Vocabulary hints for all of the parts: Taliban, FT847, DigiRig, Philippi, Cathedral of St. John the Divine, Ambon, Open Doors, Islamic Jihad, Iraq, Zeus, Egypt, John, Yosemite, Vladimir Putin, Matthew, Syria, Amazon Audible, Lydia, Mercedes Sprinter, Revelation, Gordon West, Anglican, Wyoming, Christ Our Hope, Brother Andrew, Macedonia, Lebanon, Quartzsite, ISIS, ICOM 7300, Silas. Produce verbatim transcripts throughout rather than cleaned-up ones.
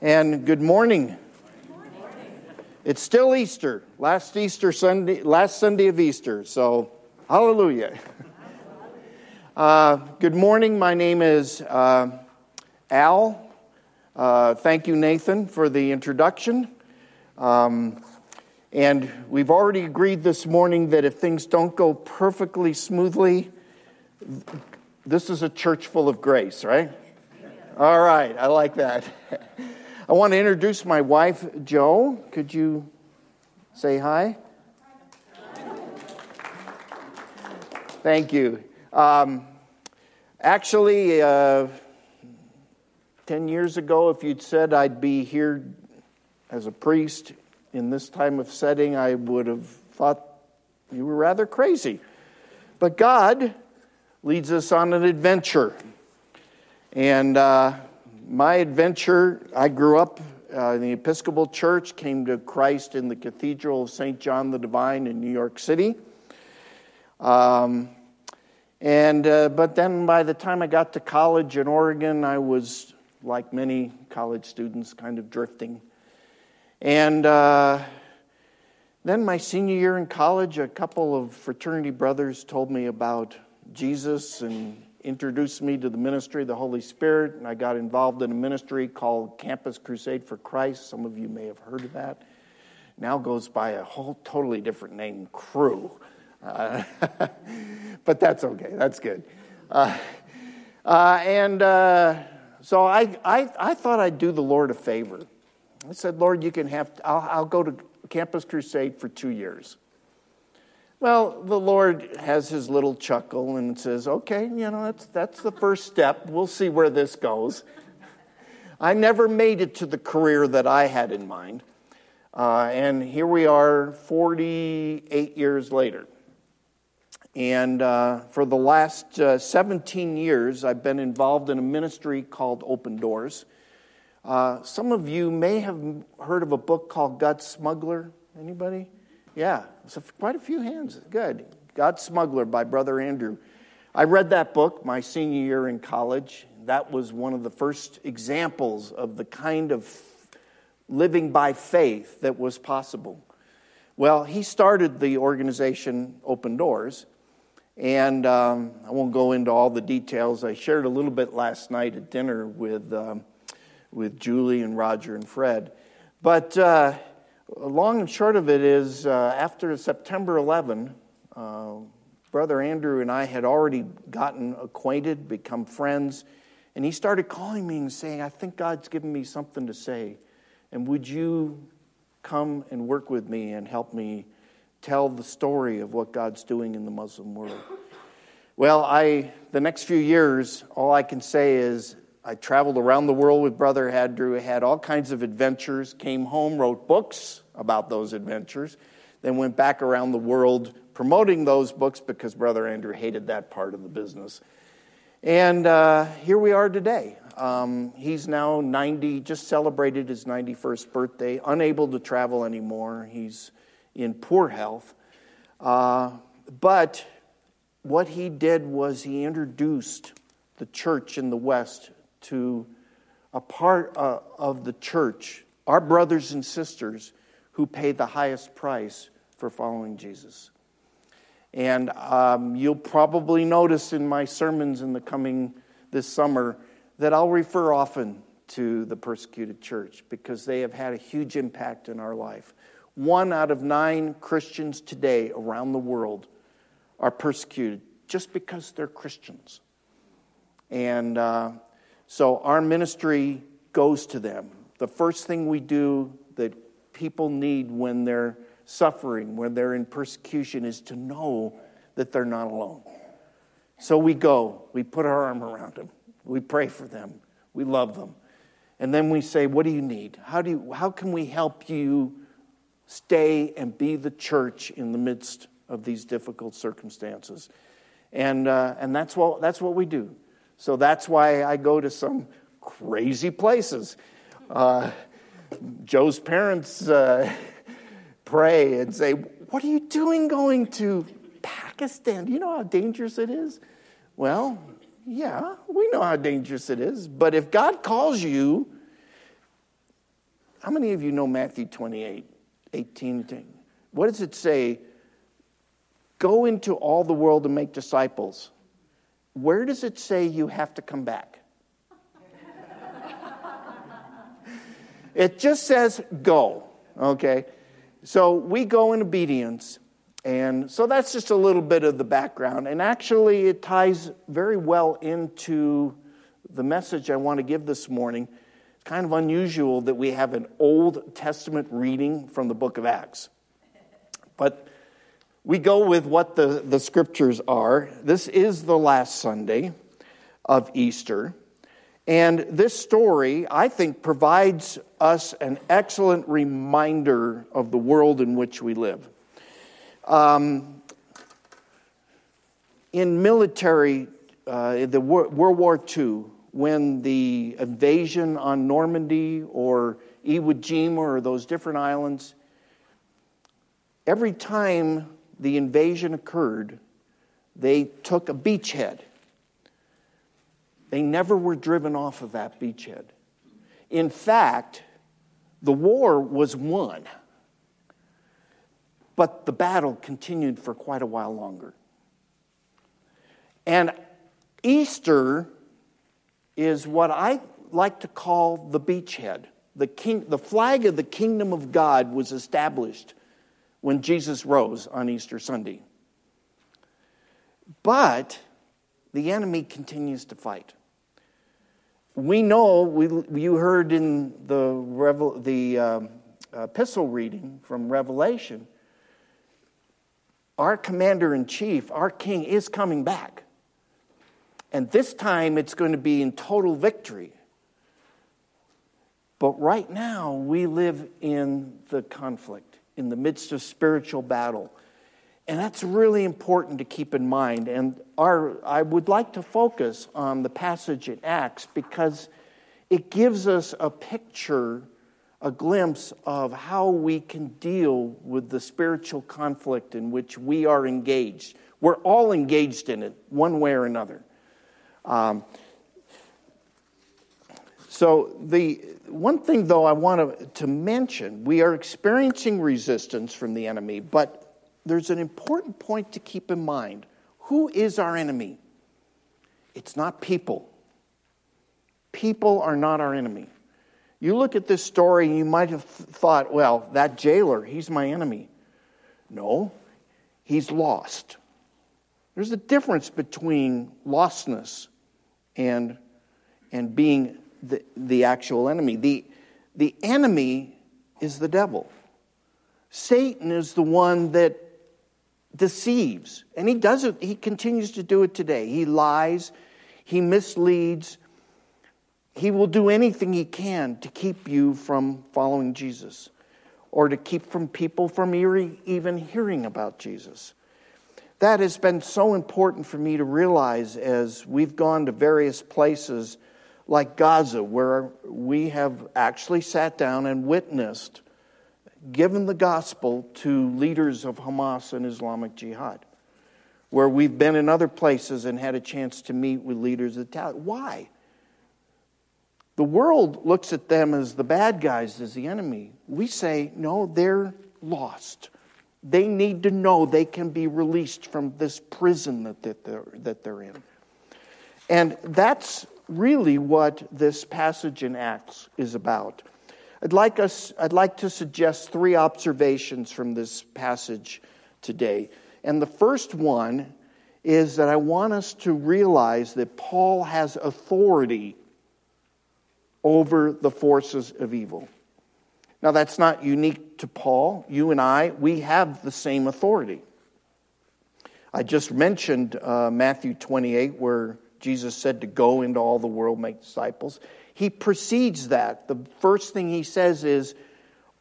And good morning. Good morning. It's still Easter, last Easter Sunday, last Sunday of Easter, so hallelujah. Uh, good morning, my name is uh, Al. Uh, thank you, Nathan, for the introduction. Um, and we've already agreed this morning that if things don't go perfectly smoothly, this is a church full of grace, right? All right, I like that. I want to introduce my wife, Jo. Could you say hi? Thank you. Um, actually, uh, ten years ago, if you'd said I'd be here as a priest in this time of setting, I would have thought you were rather crazy. But God leads us on an adventure. And uh My adventure, I grew up uh, in the Episcopal Church, came to Christ in the Cathedral of Saint John the Divine in New York City. Um, and uh, But then by the time I got to college in Oregon, I was, like many college students, kind of drifting. And uh, then my senior year in college, a couple of fraternity brothers told me about Jesus and introduced me to the ministry of the Holy Spirit, and I got involved in a ministry called Campus Crusade for Christ. Some of you may have heard of that. Now goes by a whole totally different name, Crew. Uh, but that's okay. That's good. Uh, uh, and uh, so I, I I thought I'd do the Lord a favor. I said, Lord, you can have, t- I'll, I'll go to Campus Crusade for two years. Well, the Lord has his little chuckle and says, okay, you know, that's that's the first step. We'll see where this goes. I never made it to the career that I had in mind. Uh, and here we are forty-eight years later. And uh, for the last uh, seventeen years, I've been involved in a ministry called Open Doors. Uh, some of you may have heard of a book called God's Smuggler. Anybody? Yeah, so quite a few hands. Good. God's Smuggler by Brother Andrew. I read that book my senior year in college. That was one of the first examples of the kind of living by faith that was possible. Well, he started the organization Open Doors, and um, I won't go into all the details. I shared a little bit last night at dinner with um, with Julie and Roger and Fred, but. Uh, Long and short of it is, uh, after September eleventh, uh, Brother Andrew and I had already gotten acquainted, become friends, and he started calling me and saying, I think God's given me something to say, and would you come and work with me and help me tell the story of what God's doing in the Muslim world? Well, I the next few years, all I can say is, I traveled around the world with Brother Andrew, had all kinds of adventures, came home, wrote books about those adventures, then went back around the world promoting those books because Brother Andrew hated that part of the business. And uh, here we are today. Um, he's now ninety, just celebrated his ninety-first birthday, unable to travel anymore. He's in poor health. Uh, but what he did was he introduced the church in the West to a part uh, of the church, our brothers and sisters who pay the highest price for following Jesus. And um, you'll probably notice in my sermons in the coming this summer that I'll refer often to the persecuted church because they have had a huge impact in our life. One out of nine Christians today around the world are persecuted just because they're Christians. And Uh, So our ministry goes to them. The first thing we do that people need when they're suffering, when they're in persecution, is to know that they're not alone. So we go. We put our arm around them. We pray for them. We love them. And then we say, what do you need? How do you, how can we help you stay and be the church in the midst of these difficult circumstances? And uh, and that's what that's what we do. So that's why I go to some crazy places. Uh, Joe's parents uh, pray and say, what are you doing going to Pakistan? Do you know how dangerous it is? Well, yeah, we know how dangerous it is. But if God calls you, How many of you know Matthew twenty-eight, eighteen? What does it say? Go into all the world and make disciples. Where does it say you have to come back? It just says go, okay? So we go in obedience. And so that's just a little bit of the background. And actually, it ties very well into the message I want to give this morning. It's kind of unusual that we have an Old Testament reading from the book of Acts. But we go with what the, the scriptures are. This is the last Sunday of Easter. And this story, I think, provides us an excellent reminder of the world in which we live. Um, in military, uh, the World War Two, when the invasion on Normandy or Iwo Jima or those different islands, every time the invasion occurred, they took a beachhead. They never were driven off of that beachhead. In fact, the war was won, but the battle continued for quite a while longer. And Easter is what I like to call the beachhead. The king, the flag of the kingdom of God was established when Jesus rose on Easter Sunday. But the enemy continues to fight. We know, we, you heard in the, Revel, the um, epistle reading from Revelation, our commander-in-chief, our king, is coming back. And this time it's going to be in total victory. But right now we live in the conflict, in the midst of spiritual battle. And that's really important to keep in mind. And our, I would like to focus on the passage in Acts because it gives us a picture, a glimpse of how we can deal with the spiritual conflict in which we are engaged. We're all engaged in it, one way or another. Um, so the one thing, though, I want to, to mention, we are experiencing resistance from the enemy, but there's an important point to keep in mind. Who is our enemy? It's not people. People are not our enemy. You look at this story, and you might have thought, well, that jailer, he's my enemy. No, he's lost. There's a difference between lostness and, and being the, the actual enemy. The, the enemy is the devil. Satan is the one that deceives. And he does it, he continues to do it today. He lies, he misleads. He will do anything he can to keep you from following Jesus or to keep from people from even hearing about Jesus. That has been so important for me to realize as we've gone to various places like Gaza, where we have actually sat down and witnessed, given the gospel to leaders of Hamas and Islamic Jihad, where we've been in other places and had a chance to meet with leaders of Taliban. Why? The world looks at them as the bad guys, as the enemy. We say, no, they're lost. They need to know they can be released from this prison that they're, that they're in. And that's really what this passage in Acts is about. I'd like us, I'd like to suggest three observations from this passage today. And the first one is that I want us to realize that Paul has authority over the forces of evil. Now, that's not unique to Paul. You and I, we have the same authority. I just mentioned uh, Matthew twenty-eight, where Jesus said to go into all the world, make disciples. He precedes that. The first thing he says is,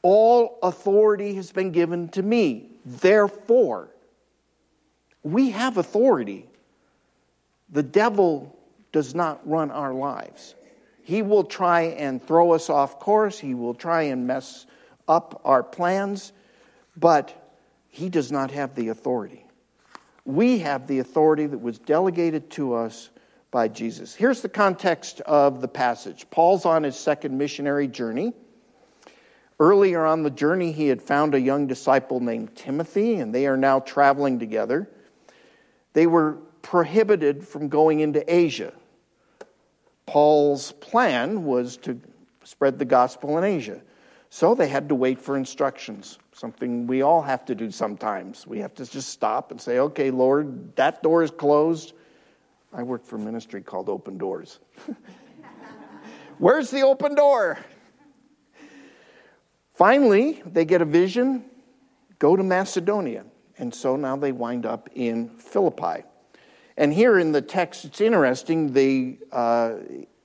all authority has been given to me. Therefore, we have authority. The devil does not run our lives. He will try and throw us off course. He will try and mess up our plans. But he does not have the authority. We have the authority that was delegated to us by Jesus. Here's the context of the passage. Paul's on his second missionary journey. Earlier on the journey, he had found a young disciple named Timothy, and they are now traveling together. They were prohibited from going into Asia. Paul's plan was to spread the gospel in Asia. So they had to wait for instructions, something we all have to do sometimes. We have to just stop and say, okay, Lord, that door is closed. I work for a ministry called Open Doors. Where's the open door? Finally, they get a vision, go to Macedonia. And so now they wind up in Philippi. And here in the text, it's interesting, they, uh,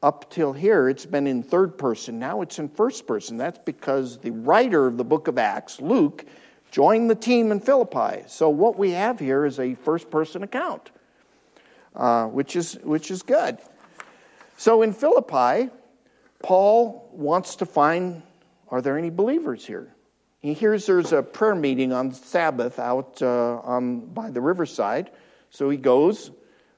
up till here, it's been in third person. Now it's in first person. That's because the writer of the book of Acts, Luke, joined the team in Philippi. So what we have here is a first-person account, uh, which is which is good. So in Philippi, Paul wants to find, are there any believers here? He hears there's a prayer meeting on Sabbath out uh, on by the riverside. So he goes,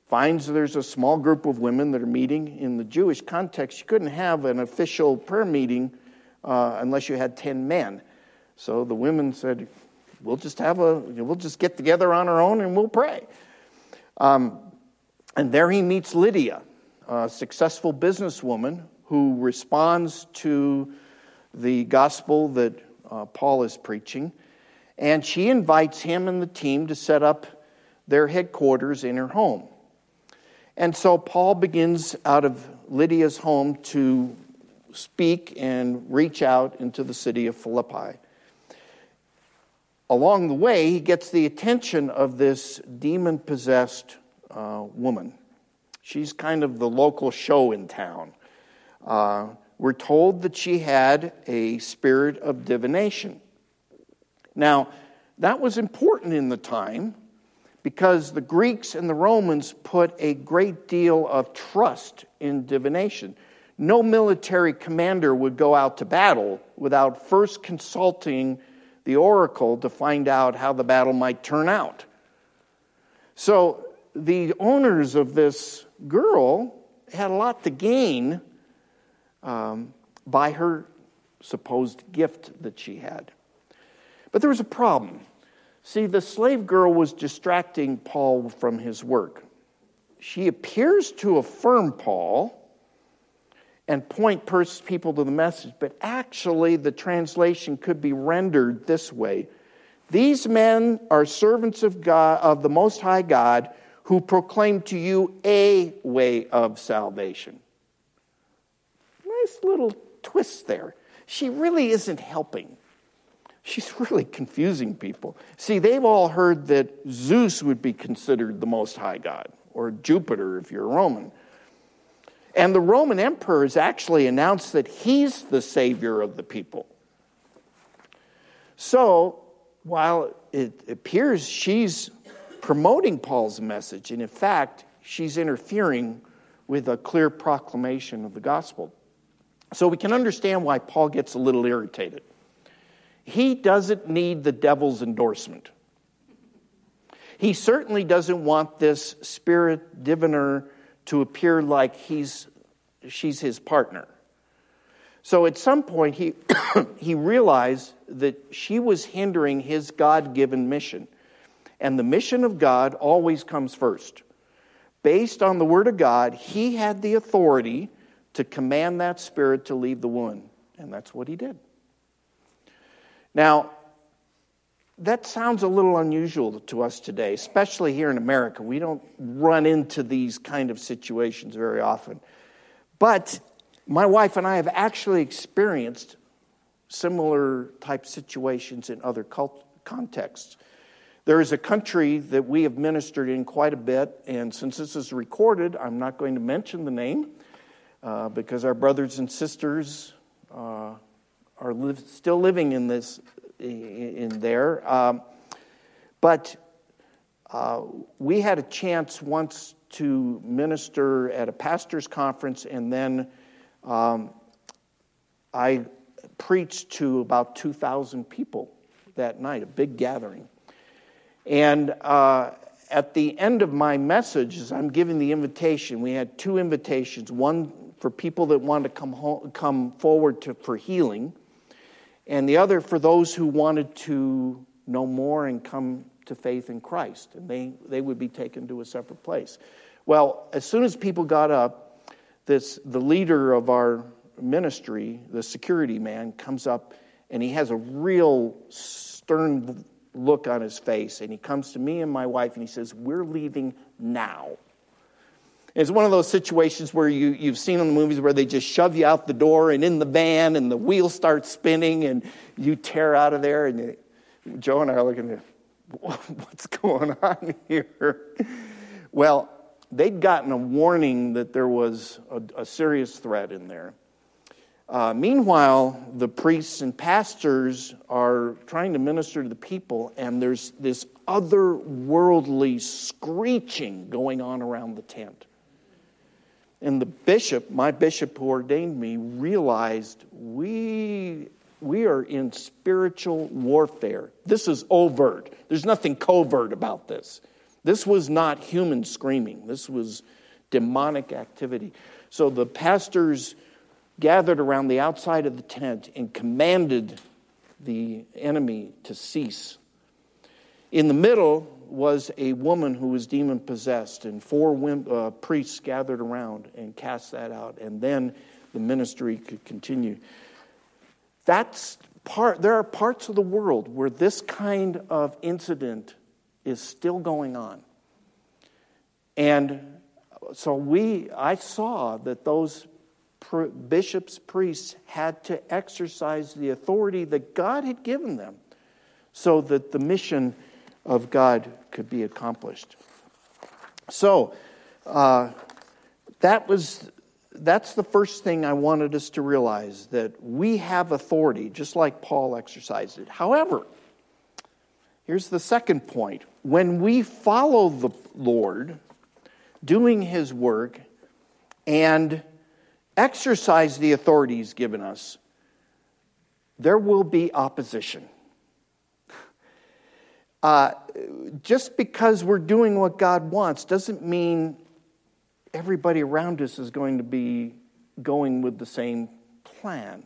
finds there's a small group of women that are meeting. In the Jewish context, you couldn't have an official prayer meeting uh, unless you had ten men. So the women said, "We'll just have a, we'll just get together on our own and we'll pray." Um, and there he meets Lydia, a successful businesswoman who responds to the gospel that uh, Paul is preaching, and she invites him and the team to set up their headquarters in her home. And so Paul begins out of Lydia's home to speak and reach out into the city of Philippi. Along the way, he gets the attention of this demon-possessed uh, woman. She's kind of the local show in town. Uh, we're told that she had a spirit of divination. Now, that was important in the time, because the Greeks and the Romans put a great deal of trust in divination. No military commander would go out to battle without first consulting the oracle to find out how the battle might turn out. So the owners of this girl had a lot to gain um, by her supposed gift that she had. But there was a problem. See, the slave girl was distracting Paul from his work. She appears to affirm Paul and point people to the message, but actually the translation could be rendered this way. These men are servants of God, of the Most High God, who proclaim to you a way of salvation. Nice little twist there. She really isn't helping. She's really confusing people. See, they've all heard that Zeus would be considered the Most High God, or Jupiter if you're a Roman. And the Roman emperor has actually announced that he's the savior of the people. So, while it appears she's promoting Paul's message, and in fact, she's interfering with a clear proclamation of the gospel. So we can understand why Paul gets a little irritated. He doesn't need the devil's endorsement. He certainly doesn't want this spirit diviner to appear like he's she's his partner. So at some point, he, he realized that she was hindering his God-given mission. And the mission of God always comes first. Based on the word of God, he had the authority to command that spirit to leave the woman. And that's what he did. Now, that sounds a little unusual to us today, especially here in America. We don't run into these kind of situations very often. But my wife and I have actually experienced similar type situations in other cult- contexts. There is a country that we have ministered in quite a bit, and since this is recorded, I'm not going to mention the name uh, because our brothers and sisters Uh, are live, still living in this, in there. Um, but uh, we had a chance once to minister at a pastor's conference, and then um, I preached to about two thousand people that night, a big gathering. And uh, at the end of my message, as I'm giving the invitation, we had two invitations, one for people that wanted to come home, come forward to, for healing, and the other for those who wanted to know more and come to faith in Christ, and they, they would be taken to a separate place. Well, as soon as people got up, this the leader of our ministry, the security man, comes up, and he has a real stern look on his face, and he comes to me and my wife, and he says, "We're leaving now." It's one of those situations where you, you've seen in the movies where they just shove you out the door and in the van, and the wheels start spinning, and you tear out of there, and you, Joe and I are looking at what's going on here? Well, they'd gotten a warning that there was a, a serious threat in there. Uh, meanwhile, the priests and pastors are trying to minister to the people, and there's this otherworldly screeching going on around the tent. And the bishop, my bishop who ordained me, realized we... We are in spiritual warfare. This is overt. There's nothing covert about this. This was not human screaming. This was demonic activity. So the pastors gathered around the outside of the tent and commanded the enemy to cease. In the middle was a woman who was demon-possessed, and four women, uh, priests gathered around and cast that out, and then the ministry could continue. That's part. There are parts of the world where this kind of incident is still going on. And so we, I saw that those bishops, priests had to exercise the authority that God had given them so that the mission of God could be accomplished. So uh, that was... That's the first thing I wanted us to realize, that we have authority, just like Paul exercised it. However, here's the second point. When we follow the Lord, doing his work, and exercise the authority he's given us, there will be opposition. Uh, just because we're doing what God wants doesn't mean everybody around us is going to be going with the same plan.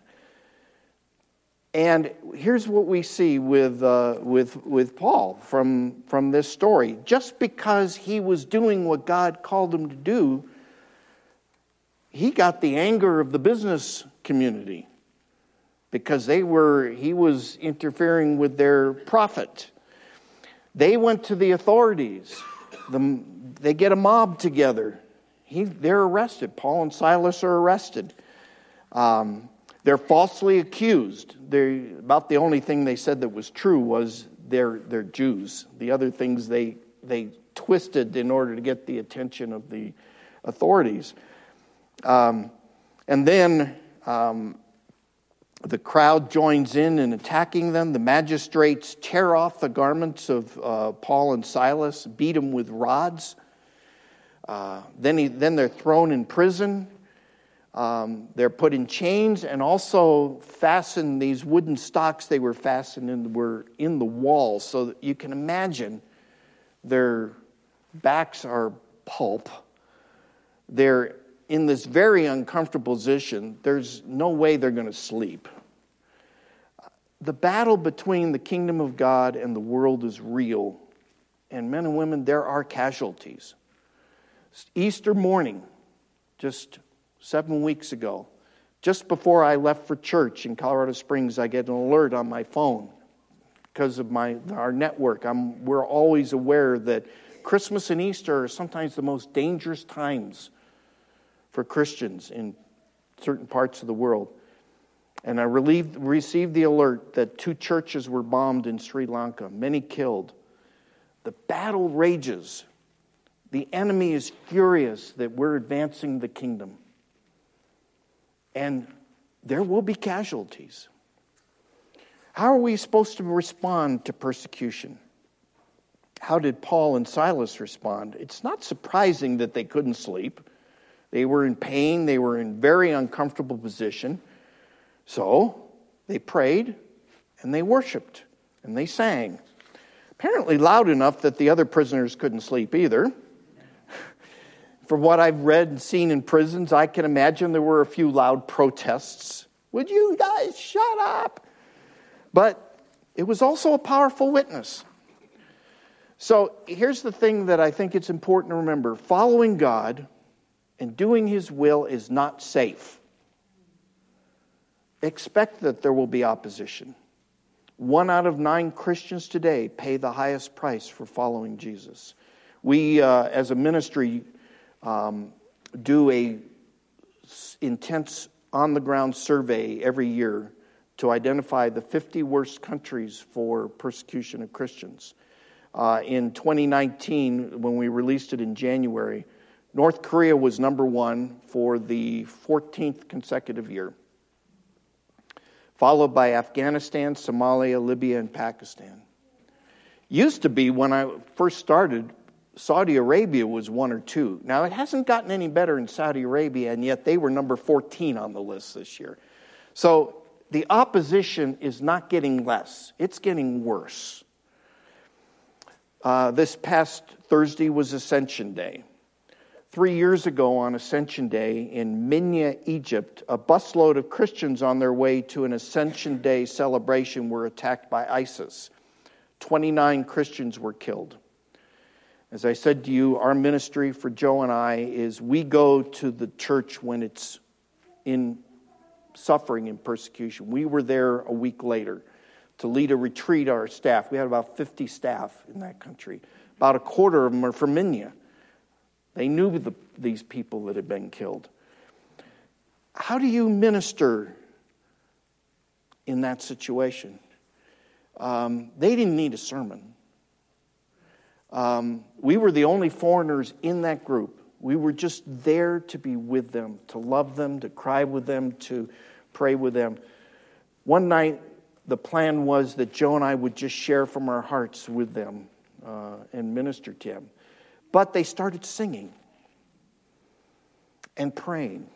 And here's what we see with uh, with with Paul from, from this story. Just because he was doing what God called him to do, he got the anger of the business community because they were he was interfering with their profit. They went to the authorities. The, they get a mob together. He, they're arrested. Paul and Silas are arrested. Um, they're falsely accused. They're, about the only thing they said that was true was they're, they're Jews. The other things they they twisted in order to get the attention of the authorities. Um, and then um, the crowd joins in in attacking them. The magistrates tear off the garments of uh, Paul and Silas, beat them with rods. Uh, then, he, then they're thrown in prison. Um, they're put in chains and also fastened. These wooden stocks they were fastened in were in the wall, so that you can imagine their backs are pulp. They're in this very uncomfortable position. There's no way they're going to sleep. The battle between the kingdom of God and the world is real, and men and women, there are casualties. Easter morning, just seven weeks ago, just before I left for church in Colorado Springs, I get an alert on my phone because of my our network. I'm, we're always aware that Christmas and Easter are sometimes the most dangerous times for Christians in certain parts of the world. And I relieved, received the alert that two churches were bombed in Sri Lanka, many killed. The battle rages. The enemy is furious that we're advancing the kingdom. And there will be casualties. How are we supposed to respond to persecution? How did Paul and Silas respond? It's not surprising that they couldn't sleep. They were in pain. They were in very uncomfortable position. So they prayed and they worshiped and they sang. Apparently loud enough that the other prisoners couldn't sleep either. From what I've read and seen in prisons, I can imagine there were a few loud protests. Would you guys shut up? But it was also a powerful witness. So here's the thing that I think it's important to remember. Following God and doing His will is not safe. Expect that there will be opposition. One out of nine Christians today pay the highest price for following Jesus. We, uh, as a ministry, um, do a intense on-the-ground survey every year to identify the fifty worst countries for persecution of Christians. Uh, in twenty nineteen, when we released it in January, North Korea was number one for the fourteenth consecutive year, followed by Afghanistan, Somalia, Libya, and Pakistan. Used to be, when I first started, Saudi Arabia was one or two. Now, it hasn't gotten any better in Saudi Arabia, and yet they were number fourteen on the list this year. So the opposition is not getting less. It's getting worse. Uh, this past Thursday was Ascension Day. Three years ago on Ascension Day in Minya, Egypt, a busload of Christians on their way to an Ascension Day celebration were attacked by ISIS. twenty-nine Christians were killed. As I said to you, our ministry for Joe and I is we go to the church when it's in suffering and persecution. We were there a week later to lead a retreat, our staff. We had about fifty staff in that country. About a quarter of them are from Minya. They knew the, these people that had been killed. How do you minister in that situation? Um, they didn't need a sermon. Um, we were the only foreigners in that group. We were just there to be with them, to love them, to cry with them, to pray with them. One night, the plan was that Joe and I would just share from our hearts with them uh, and minister to them. But they started singing and praying.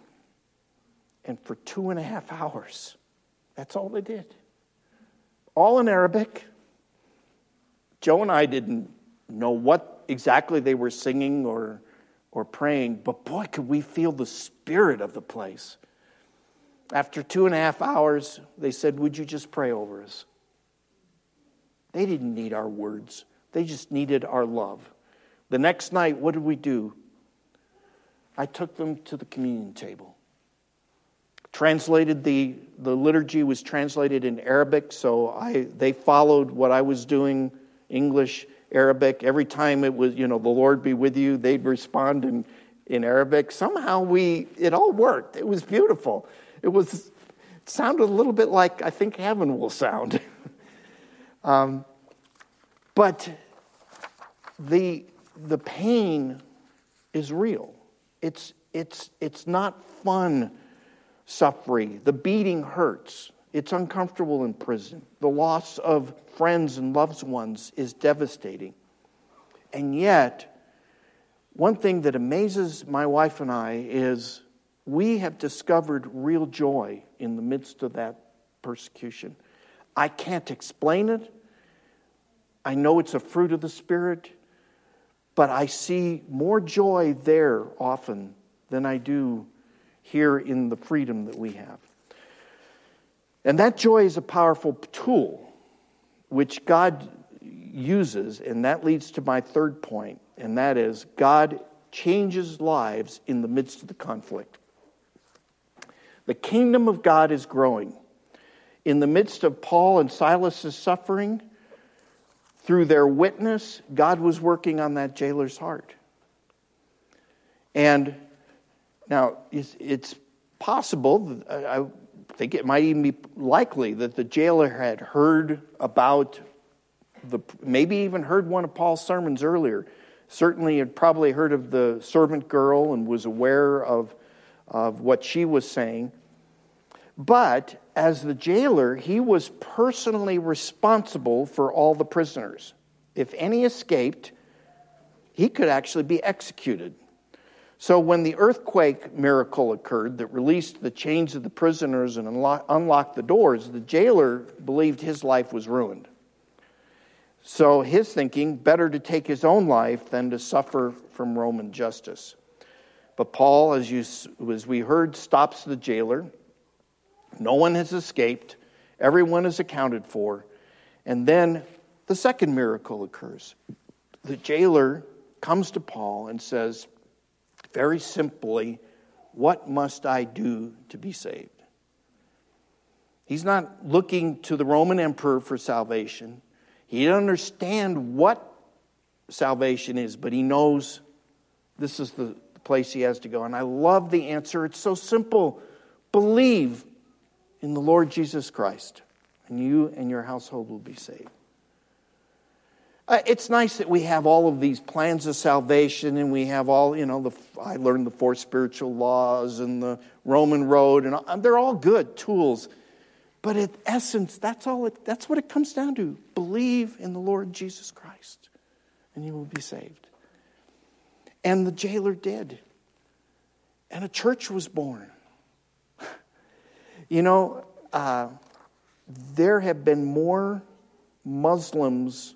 And for two and a half hours, that's all they did. All in Arabic. Joe and I didn't know what exactly they were singing or, or praying, but boy, could we feel the spirit of the place. After two and a half hours, they said, "Would you just pray over us?" They didn't need our words. They just needed our love. The next night, what did we do? I took them to the communion table. Translated the, the liturgy was translated in Arabic, so I they followed what I was doing, English, Arabic. Every time it was, you know, the Lord be with you, they'd respond in, in Arabic. Somehow we, it all worked. It was beautiful. It was, it sounded a little bit like I think heaven will sound. um, but the... The pain is real. It's it's it's not fun suffering. The beating hurts. It's uncomfortable in prison. The loss of friends and loved ones is devastating. And yet, one thing that amazes my wife and I is we have discovered real joy in the midst of that persecution. I can't explain it. I know it's a fruit of the Spirit. But I see more joy there often than I do here in the freedom that we have. And that joy is a powerful tool which God uses, and that leads to my third point, and that is God changes lives in the midst of the conflict. The kingdom of God is growing. In the midst of Paul and Silas' suffering, through their witness, God was working on that jailer's heart. And now it's, it's possible, I think it might even be likely, that the jailer had heard about, the maybe even heard one of Paul's sermons earlier. Certainly had probably heard of the servant girl and was aware of, of what she was saying. But as the jailer, he was personally responsible for all the prisoners. If any escaped, he could actually be executed. So when the earthquake miracle occurred that released the chains of the prisoners and unlo- unlocked the doors, the jailer believed his life was ruined. So his thinking, better to take his own life than to suffer from Roman justice. But Paul, as you as we heard, stops the jailer. No one has escaped. Everyone is accounted for. And then the second miracle occurs. The jailer comes to Paul and says, very simply, what must I do to be saved? He's not looking to the Roman emperor for salvation. He doesn't understand what salvation is, but he knows this is the place he has to go. And I love the answer. It's so simple. Believe in the Lord Jesus Christ, and you and your household will be saved. Uh, it's nice that we have all of these plans of salvation, and we have all, you know, the I learned the four spiritual laws and the Roman road, and, all, and they're all good tools. But in essence, that's all. It, that's what it comes down to. Believe in the Lord Jesus Christ, and you will be saved. And the jailer did. And a church was born. You know, uh, there have been more Muslims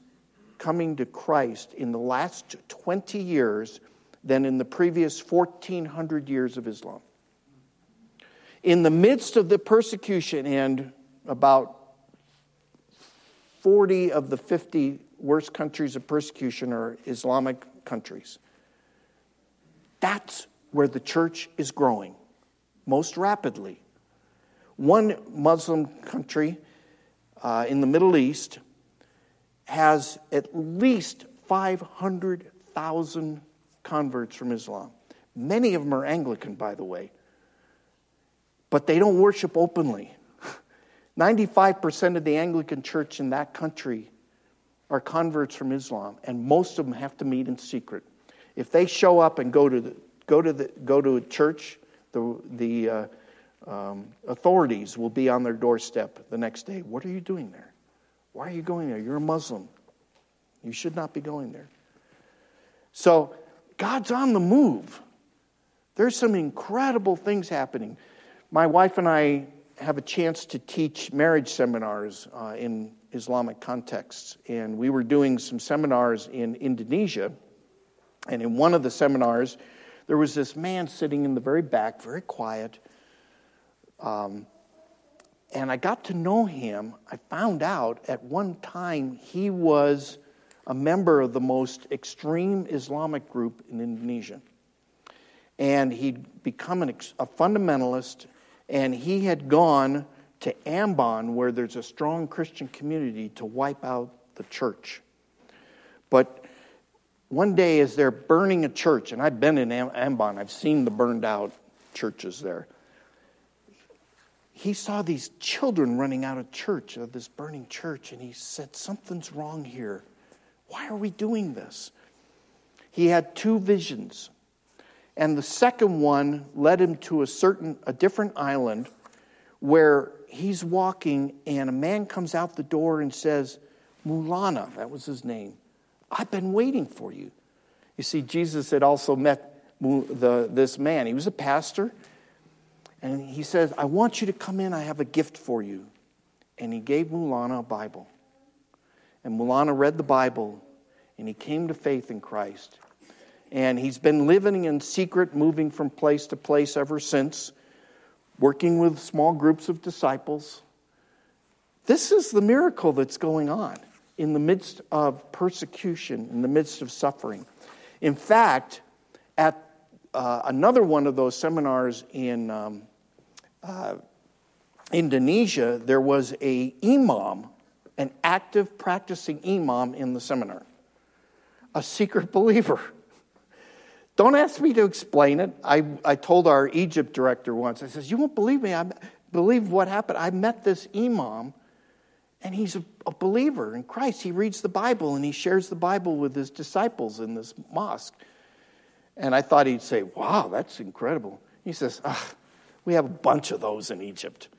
coming to Christ in the last twenty years than in the previous fourteen hundred years of Islam. In the midst of the persecution, and about forty of the fifty worst countries of persecution are Islamic countries. That's where the church is growing most rapidly. One Muslim country uh, in the Middle East has at least five hundred thousand converts from Islam. Many of them are Anglican, by the way. But they don't worship openly. ninety-five percent of the Anglican church in that country are converts from Islam, and most of them have to meet in secret. If they show up and go to the, go to the, go to a church, the the uh, um, authorities will be on their doorstep the next day. What are you doing there? Why are you going there? You're a Muslim. You should not be going there. So God's on the move. There's some incredible things happening. My wife and I have a chance to teach marriage seminars uh, in Islamic contexts. And we were doing some seminars in Indonesia. And in one of the seminars, there was this man sitting in the very back, very quiet. Um And I got to know him. I found out at one time he was a member of the most extreme Islamic group in Indonesia. And he'd become an, a fundamentalist, and he had gone to Ambon, where there's a strong Christian community, to wipe out the church. But one day as they're burning a church, and I've been in Ambon, I've seen the burned out churches there. He saw these children running out of church, of this burning church, and he said, something's wrong here. Why are we doing this? He had two visions. And the second one led him to a certain, a different island where he's walking, and a man comes out the door and says, Mulana, that was his name, I've been waiting for you. You see, Jesus had also met the, this man. He was a pastor. And he says, I want you to come in. I have a gift for you. And he gave Mulana a Bible. And Mulana read the Bible, and he came to faith in Christ. And he's been living in secret, moving from place to place ever since, working with small groups of disciples. This is the miracle that's going on in the midst of persecution, in the midst of suffering. In fact, at Uh, another one of those seminars in um, uh, Indonesia, there was a imam, an active practicing imam in the seminar, a secret believer. Don't ask me to explain it. I, I told our Egypt director once, I says, you won't believe me. I believe what happened. I met this imam, and he's a, a believer in Christ. He reads the Bible, and he shares the Bible with his disciples in this mosque. And I thought he'd say, wow, that's incredible. He says, ah, we have a bunch of those in Egypt.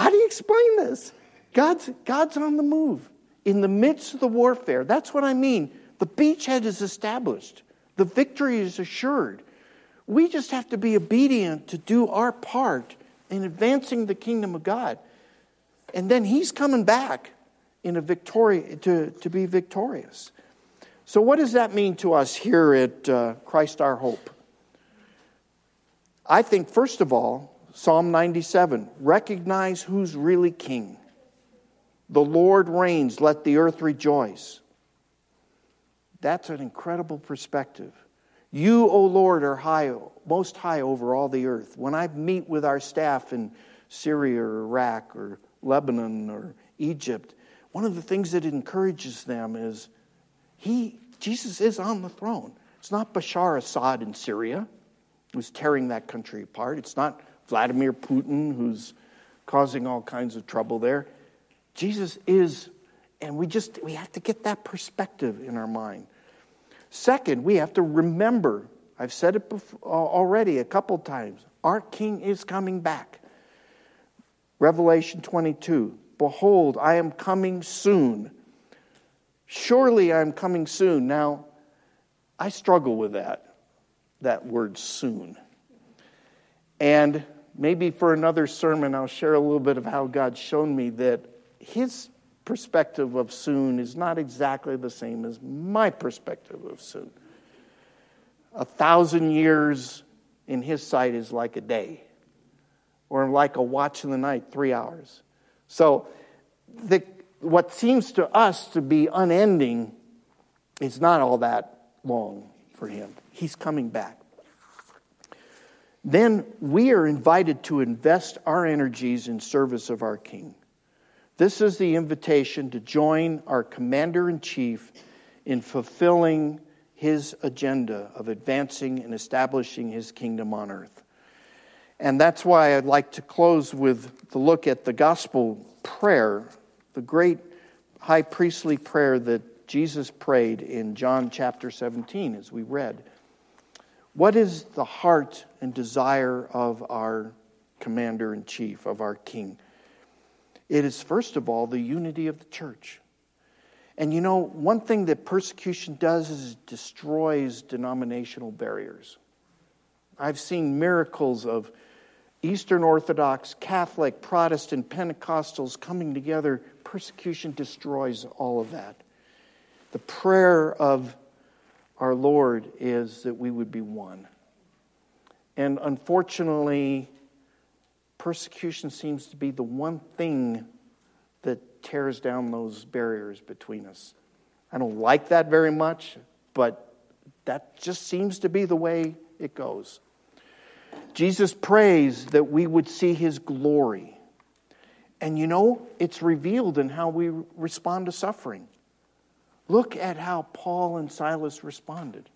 How do you explain this? God's, God's on the move. In the midst of the warfare, that's what I mean. The beachhead is established. The victory is assured. We just have to be obedient to do our part in advancing the kingdom of God. And then he's coming back in a victory, to, to be victorious. So what does that mean to us here at uh, Christ Our Hope? I think, first of all, Psalm ninety-seven, recognize who's really king. The Lord reigns, let the earth rejoice. That's an incredible perspective. You, O Lord, are high, most high over all the earth. When I meet with our staff in Syria or Iraq or Lebanon or Egypt, one of the things that encourages them is he, Jesus is on the throne. It's not Bashar Assad in Syria who's tearing that country apart. It's not Vladimir Putin who's causing all kinds of trouble there. Jesus is, and we just, we have to get that perspective in our mind. Second, we have to remember, I've said it before, already a couple times, our King is coming back. Revelation twenty-two, behold, I am coming soon. Surely I am coming soon. Now, I struggle with that, that word soon. And maybe for another sermon, I'll share a little bit of how God's shown me that his perspective of soon is not exactly the same as my perspective of soon. A thousand years in his sight is like a day, or like a watch in the night, three hours. So the, what seems to us to be unending is not all that long for him. He's coming back. Then we are invited to invest our energies in service of our King. This is the invitation to join our Commander-in-Chief in fulfilling his agenda of advancing and establishing his kingdom on earth. And that's why I'd like to close with the look at the gospel prayer, the great high priestly prayer that Jesus prayed in John chapter seventeen, as we read. What is the heart and desire of our Commander-in-Chief, of our King? It is, first of all, the unity of the church. And you know, one thing that persecution does is it destroys denominational barriers. I've seen miracles of Eastern Orthodox, Catholic, Protestant, Pentecostals coming together. Persecution destroys all of that. The prayer of our Lord is that we would be one. And unfortunately, persecution seems to be the one thing that tears down those barriers between us. I don't like that very much, but that just seems to be the way it goes. Jesus prays that we would see his glory. And you know, it's revealed in how we respond to suffering. Look at how Paul and Silas responded.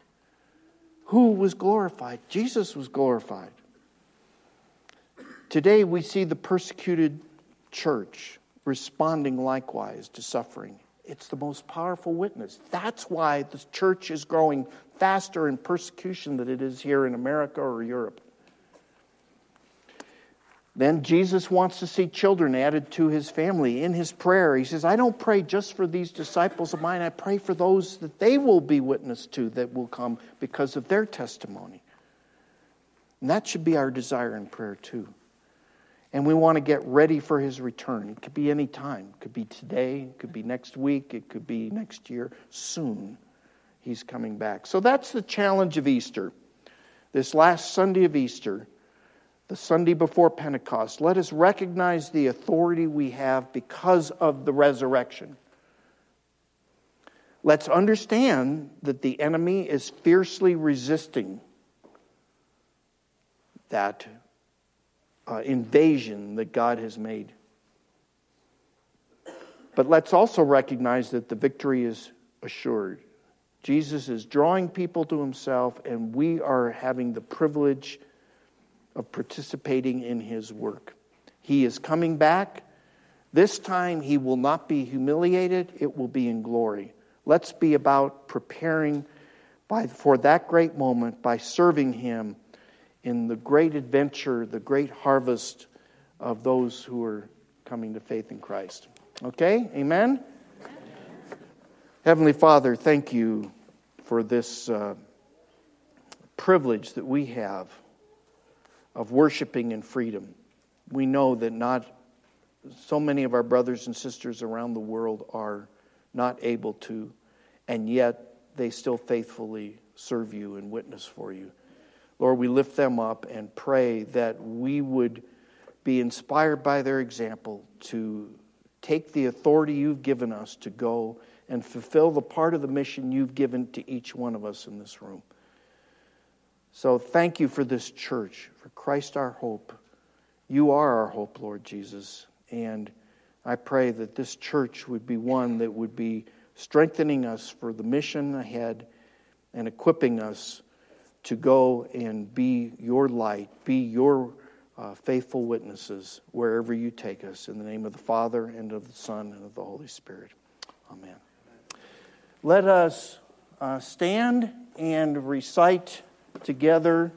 Who was glorified? Jesus was glorified. Today we see the persecuted church responding likewise to suffering. It's the most powerful witness. That's why the church is growing faster in persecution than it is here in America or Europe. Then Jesus wants to see children added to his family. In his prayer, he says, I don't pray just for these disciples of mine. I pray for those that they will be witness to that will come because of their testimony. And that should be our desire in prayer too. And we want to get ready for his return. It could be any time. It could be today. It could be next week. It could be next year. Soon, he's coming back. So that's the challenge of Easter. This last Sunday of Easter, the Sunday before Pentecost, let us recognize the authority we have because of the resurrection. Let's understand that the enemy is fiercely resisting that Uh, invasion that God has made. But let's also recognize that the victory is assured. Jesus is drawing people to himself, and we are having the privilege of participating in his work. He is coming back. This time he will not be humiliated. It will be in glory. Let's be about preparing by, for that great moment by serving him in the great adventure, the great harvest of those who are coming to faith in Christ. Okay? Amen? Amen. Heavenly Father, thank you for this uh, privilege that we have of worshiping in freedom. We know that not so many of our brothers and sisters around the world are not able to, and yet they still faithfully serve you and witness for you. Lord, we lift them up and pray that we would be inspired by their example to take the authority you've given us to go and fulfill the part of the mission you've given to each one of us in this room. So thank you for this church, for Christ our hope. You are our hope, Lord Jesus. And I pray that this church would be one that would be strengthening us for the mission ahead and equipping us to go and be your light, be your uh, faithful witnesses wherever you take us. In the name of the Father, and of the Son, and of the Holy Spirit. Amen. Let us uh, stand and recite together